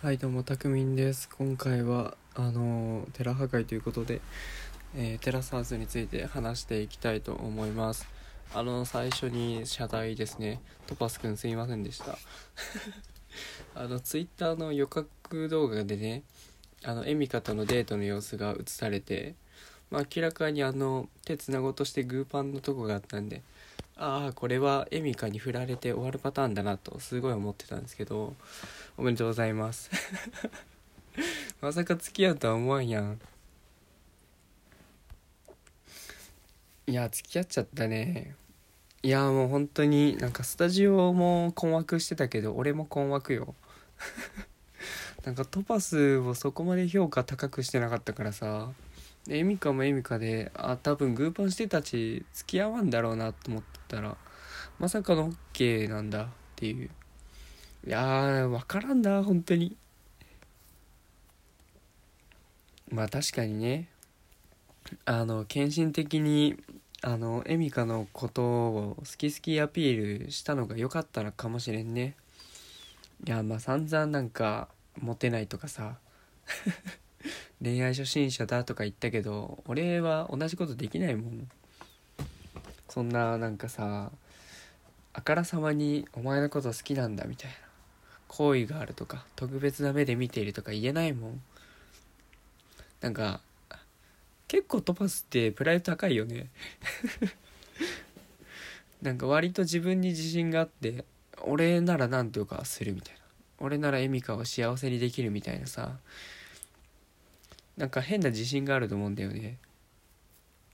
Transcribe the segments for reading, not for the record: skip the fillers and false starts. はいどうも、たくみんです。今回はテラ破壊ということで、テラスハウスについて話していきたいと思います。最初に謝罪ですね。トパスくんすいませんでした。ツイッターの予告動画でね、エミカとのデートの様子が映されて、まあ、明らかに手つなごうとしてグーパンのとこがあったんで、ああこれはエミカに振られて終わるパターンだなとすごい思ってたんですけど、おめでとうございますまさか付き合うとは思わんやん。いや付き合っちゃったね。いやもう本当になんかスタジオも困惑してたけど、俺も困惑よなんかトパスをそこまで評価高くしてなかったからさ、エミカもエミカで、多分グーパンしてたち付き合わんだろうなと思ってたら、まさかの OK なんだっていう。いやー分からんな本当に。まあ確かにね、献身的にエミカのことを好き好きアピールしたのが良かったのかもしれんね。いやまあ散々なんかモテないとかさ恋愛初心者だとか言ったけど、俺は同じことできないもん。そんななんかさ、あからさまにお前のこと好きなんだみたいな、好意があるとか特別な目で見ているとか言えないもん。なんか結構トパスってプライド高いよねなんか割と自分に自信があって、俺ならなんとかするみたいな、俺ならエミカを幸せにできるみたいなさ、なんか変な自信があると思うんだよね。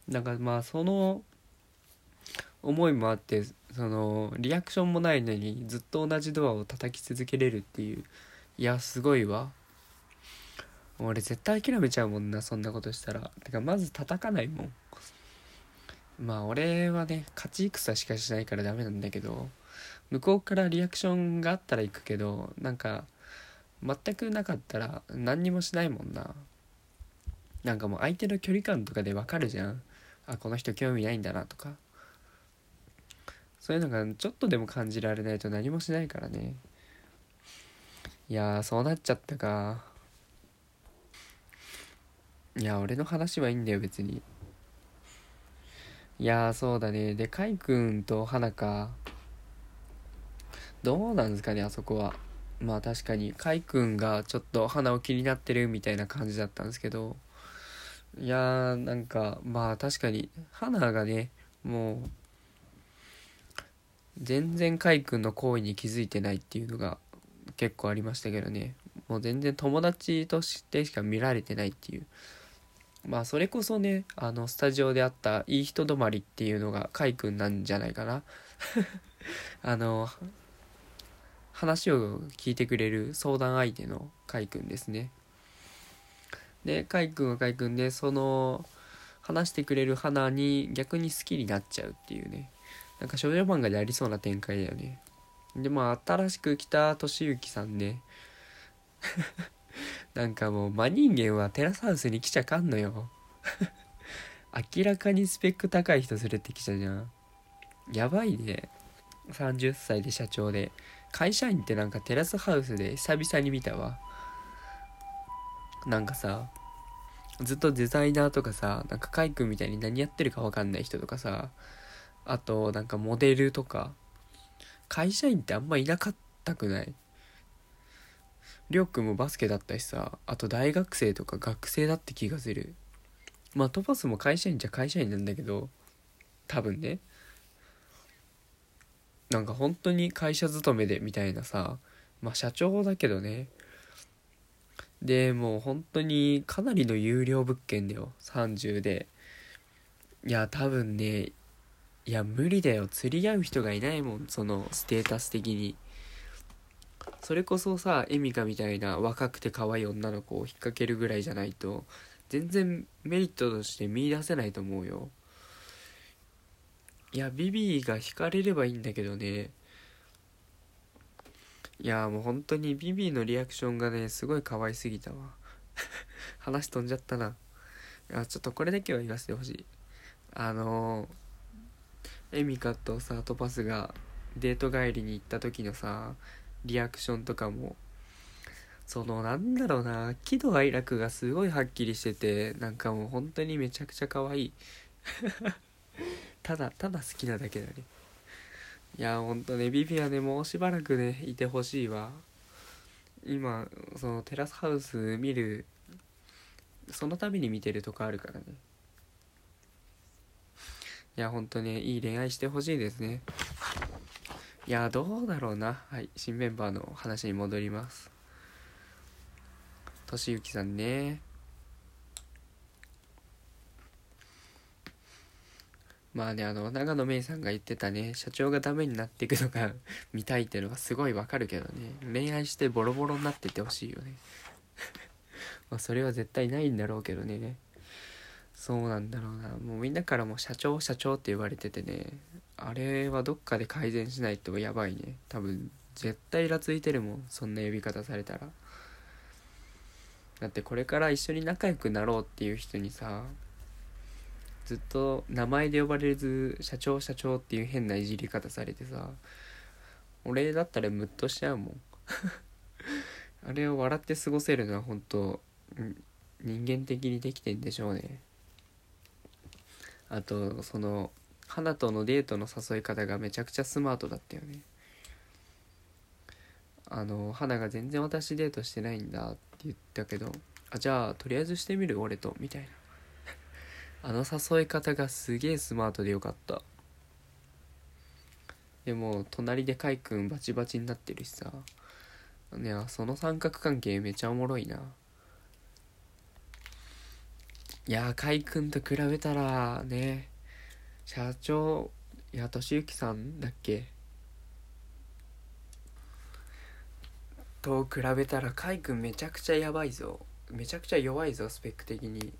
なんかまあその思いもあって、そのリアクションもないのにずっと同じドアを叩き続けれるっていう、いやすごいわ。俺絶対諦めちゃうもんなそんなことしたら。てかまず叩かないもん。まあ俺はね勝ち戦しかしないからダメなんだけど、向こうからリアクションがあったら行くけど、なんか全くなかったら何にもしないもんな。なんかもう相手の距離感とかで分かるじゃん。あ、この人興味ないんだなとか。そういうのがちょっとでも感じられないと何もしないからね。いやそうなっちゃったか。いや俺の話はいいんだよ別に。いやそうだね。でカイ君と花かどうなんですかねあそこは。まあ確かにカイ君がちょっと花を気になってるみたいな感じだったんですけど、いやーなんかまあ確かに花がねもう全然カイ君の行為に気づいてないっていうのが結構ありましたけどね。もう全然友達としてしか見られてないっていう。まあそれこそねスタジオであったいい人止まりっていうのがカイ君なんじゃないかな話を聞いてくれる相談相手のカイ君ですね。でカイ君はカイ君で、その話してくれる花に逆に好きになっちゃうっていうね、なんか少女漫画でありそうな展開だよね。でまあ新しく来たとしゆきさんねなんかもう真人間はテラスハウスに来ちゃかんのよ明らかにスペック高い人連れてきたじゃん。やばいね。30歳で社長で会社員って、なんかテラスハウスで久々に見たわ。なんかさずっとデザイナーとかさ、なんかカイ君みたいに何やってるか分かんない人とかさ、あとなんかモデルとか会社員ってあんまいなかったくない？りょうくんもバスケだったしさ、あと大学生とか学生だって気がする。まあトパスも会社員じゃ会社員なんだけど多分ね、なんか本当に会社勤めでみたいなさ、まあ社長だけどね。でもう本当にかなりの優良物件だよ30で。いや多分ね、いや無理だよ釣り合う人がいないもんそのステータス的に。それこそさエミカみたいな若くて可愛い女の子を引っ掛けるぐらいじゃないと全然メリットとして見出せないと思うよ。いやビビが惹かれればいいんだけどね。いやもう本当にビビのリアクションがねすごい可愛すぎたわ話飛んじゃったな。いやちょっとこれだけは言わせてほしい。エミカとさトパスがデート帰りに行った時のさリアクションとかもそのなんだろうな、喜怒哀楽がすごいはっきりしてて、なんかもう本当にめちゃくちゃ可愛いただ好きなだけだね。いやほんとね、ビビはねもうしばらくねいてほしいわ。今そのテラスハウス見るその度に見てるとこあるからね。いやほんとねいい恋愛してほしいですね。いやどうだろうな。はい、新メンバーの話に戻ります。としゆきさんね、まあね、長野めいさんが言ってたね、社長がダメになっていくのが見たいっていうのはすごいわかるけどね、恋愛してボロボロになっててほしいよねまあそれは絶対ないんだろうけどね。そうなんだろうな、もうみんなからも社長社長って言われててね、あれはどっかで改善しないとやばいね。多分絶対イラついてるもん、そんな呼び方されたら。だってこれから一緒に仲良くなろうっていう人にさ、ずっと名前で呼ばれず社長社長っていう変ないじり方されてさ、俺だったらムッとしちゃうもんあれを笑って過ごせるのは本当人間的にできてんでしょうね。あとその花とのデートの誘い方がめちゃくちゃスマートだったよね。花が全然私デートしてないんだって言ったけど、あ、じゃあとりあえずしてみる俺とみたいなあの誘い方がすげえスマートでよかった。でも隣でカイ君バチバチになってるしさ、ね、その三角関係めちゃおもろいな。いやーカイ君と比べたらね、社長、いやとしゆきさんだっけと比べたらカイ君めちゃくちゃやばいぞ、めちゃくちゃ弱いぞスペック的に。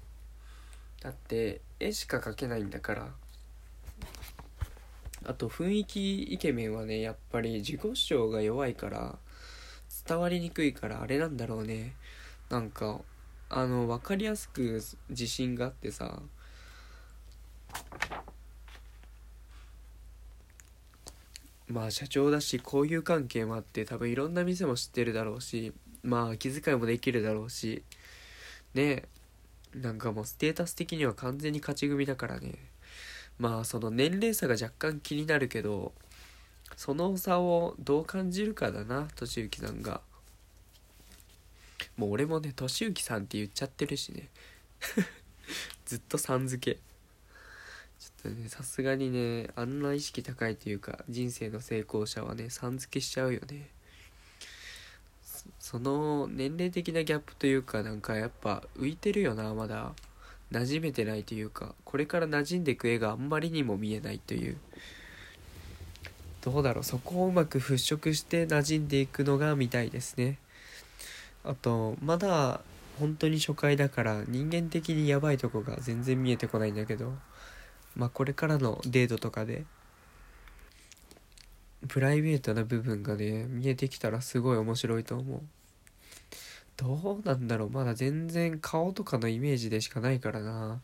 だって絵しか描けないんだから。あと雰囲気イケメンはねやっぱり自己主張が弱いから伝わりにくいから、あれなんだろうね、なんか分かりやすく自信があってさ、まあ社長だし交友関係もあって多分いろんな店も知ってるだろうし、まあ気遣いもできるだろうしね、えなんかもうステータス的には完全に勝ち組だからね。まあその年齢差が若干気になるけど、その差をどう感じるかだな、としゆきさんが。もう俺もねとしゆきさんって言っちゃってるしねずっとさん付け。ちょっとねさすがにね、あんな意識高いというか人生の成功者はねさん付けしちゃうよね。その年齢的なギャップというか、なんかやっぱ浮いてるよな、まだ馴染めてないというか、これから馴染んでいく絵があんまりにも見えないという、どうだろう、そこをうまく払拭して馴染んでいくのが見たいですね。あとまだ本当に初回だから人間的にやばいとこが全然見えてこないんだけど、まあこれからのデートとかでプライベートな部分がね見えてきたらすごい面白いと思う。どうなんだろう、まだ全然顔とかのイメージでしかないからな。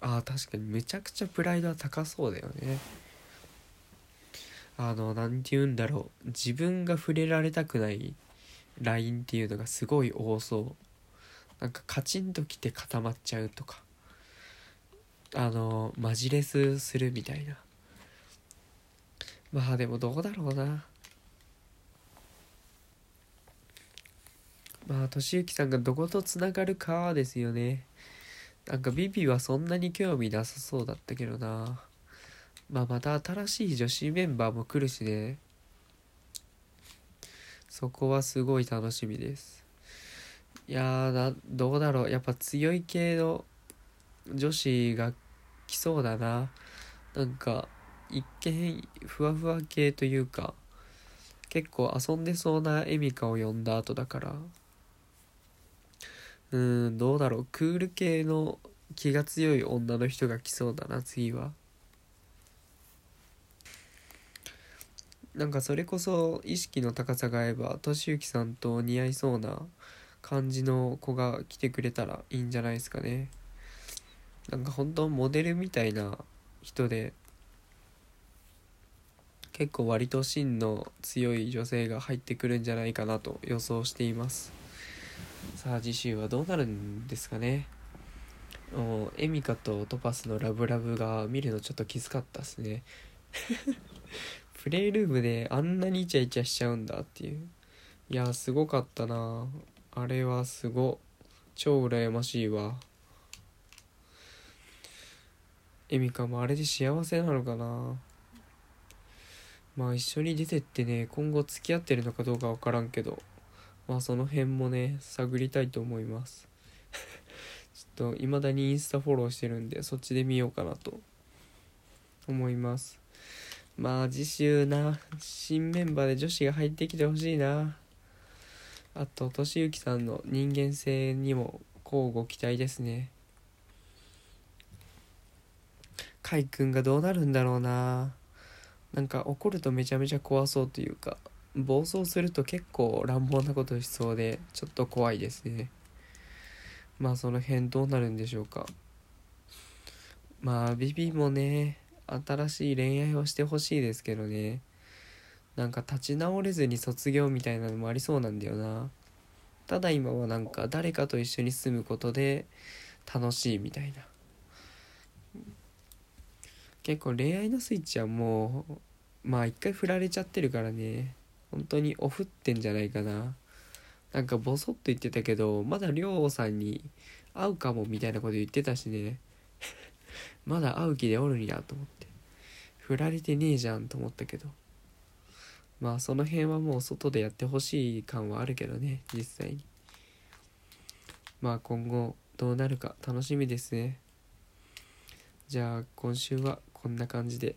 あー確かにめちゃくちゃプライドは高そうだよね。なんて言うんだろう、自分が触れられたくないラインっていうのがすごい多そう。なんかカチンときて固まっちゃうとか、マジレスするみたいな。まあでもどうだろうな。まあとしゆきさんがどことつながるかですよね。なんかビビはそんなに興味なさそうだったけどな。まあまた新しい女子メンバーも来るしね、そこはすごい楽しみです。いやどうだろう、やっぱ強い系の女子が来そうだな。なんか一見ふわふわ系というか、結構遊んでそうなエミカを呼んだ後だから、どうだろう、クール系の気が強い女の人が来そうだな次は。なんかそれこそ意識の高さが合えばとしゆきさんと似合いそうな感じの子が来てくれたらいいんじゃないですかね。なんか本当モデルみたいな人で、結構割と芯の強い女性が入ってくるんじゃないかなと予想しています。さあ次週はどうなるんですかね。エミカとトパスのラブラブが見るのちょっときつかったっすねプレイルームであんなにイチャイチャしちゃうんだっていう、いやすごかったなあれは。すご超羨ましいわ。エミカもあれで幸せなのかな。まあ一緒に出てってね、今後付き合ってるのかどうか分からんけど、まあその辺もね探りたいと思いますちょっと未だにインスタフォローしてるんで、そっちで見ようかなと思います。まあ次週な、新メンバーで女子が入ってきてほしいな。あととしゆきさんの人間性にも乞うご期待ですね。かいくんがどうなるんだろうな。なんか怒るとめちゃめちゃ怖そうというか、暴走すると結構乱暴なことしそうでちょっと怖いですね。まあその辺どうなるんでしょうか。まあビビもね新しい恋愛をしてほしいですけどね、なんか立ち直れずに卒業みたいなのもありそうなんだよな。ただ今はなんか誰かと一緒に住むことで楽しいみたいな。結構恋愛のスイッチはもうまあ一回振られちゃってるからね、本当にオフってんじゃないかな。なんかボソッと言ってたけど、まだりょうさんに会うかもみたいなこと言ってたしねまだ会う気でおるんやと思って、振られてねえじゃんと思ったけど、まあその辺はもう外でやってほしい感はあるけどね、実際に。まあ今後どうなるか楽しみですね。じゃあ今週はこんな感じで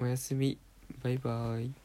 おやすみ。バイバイ。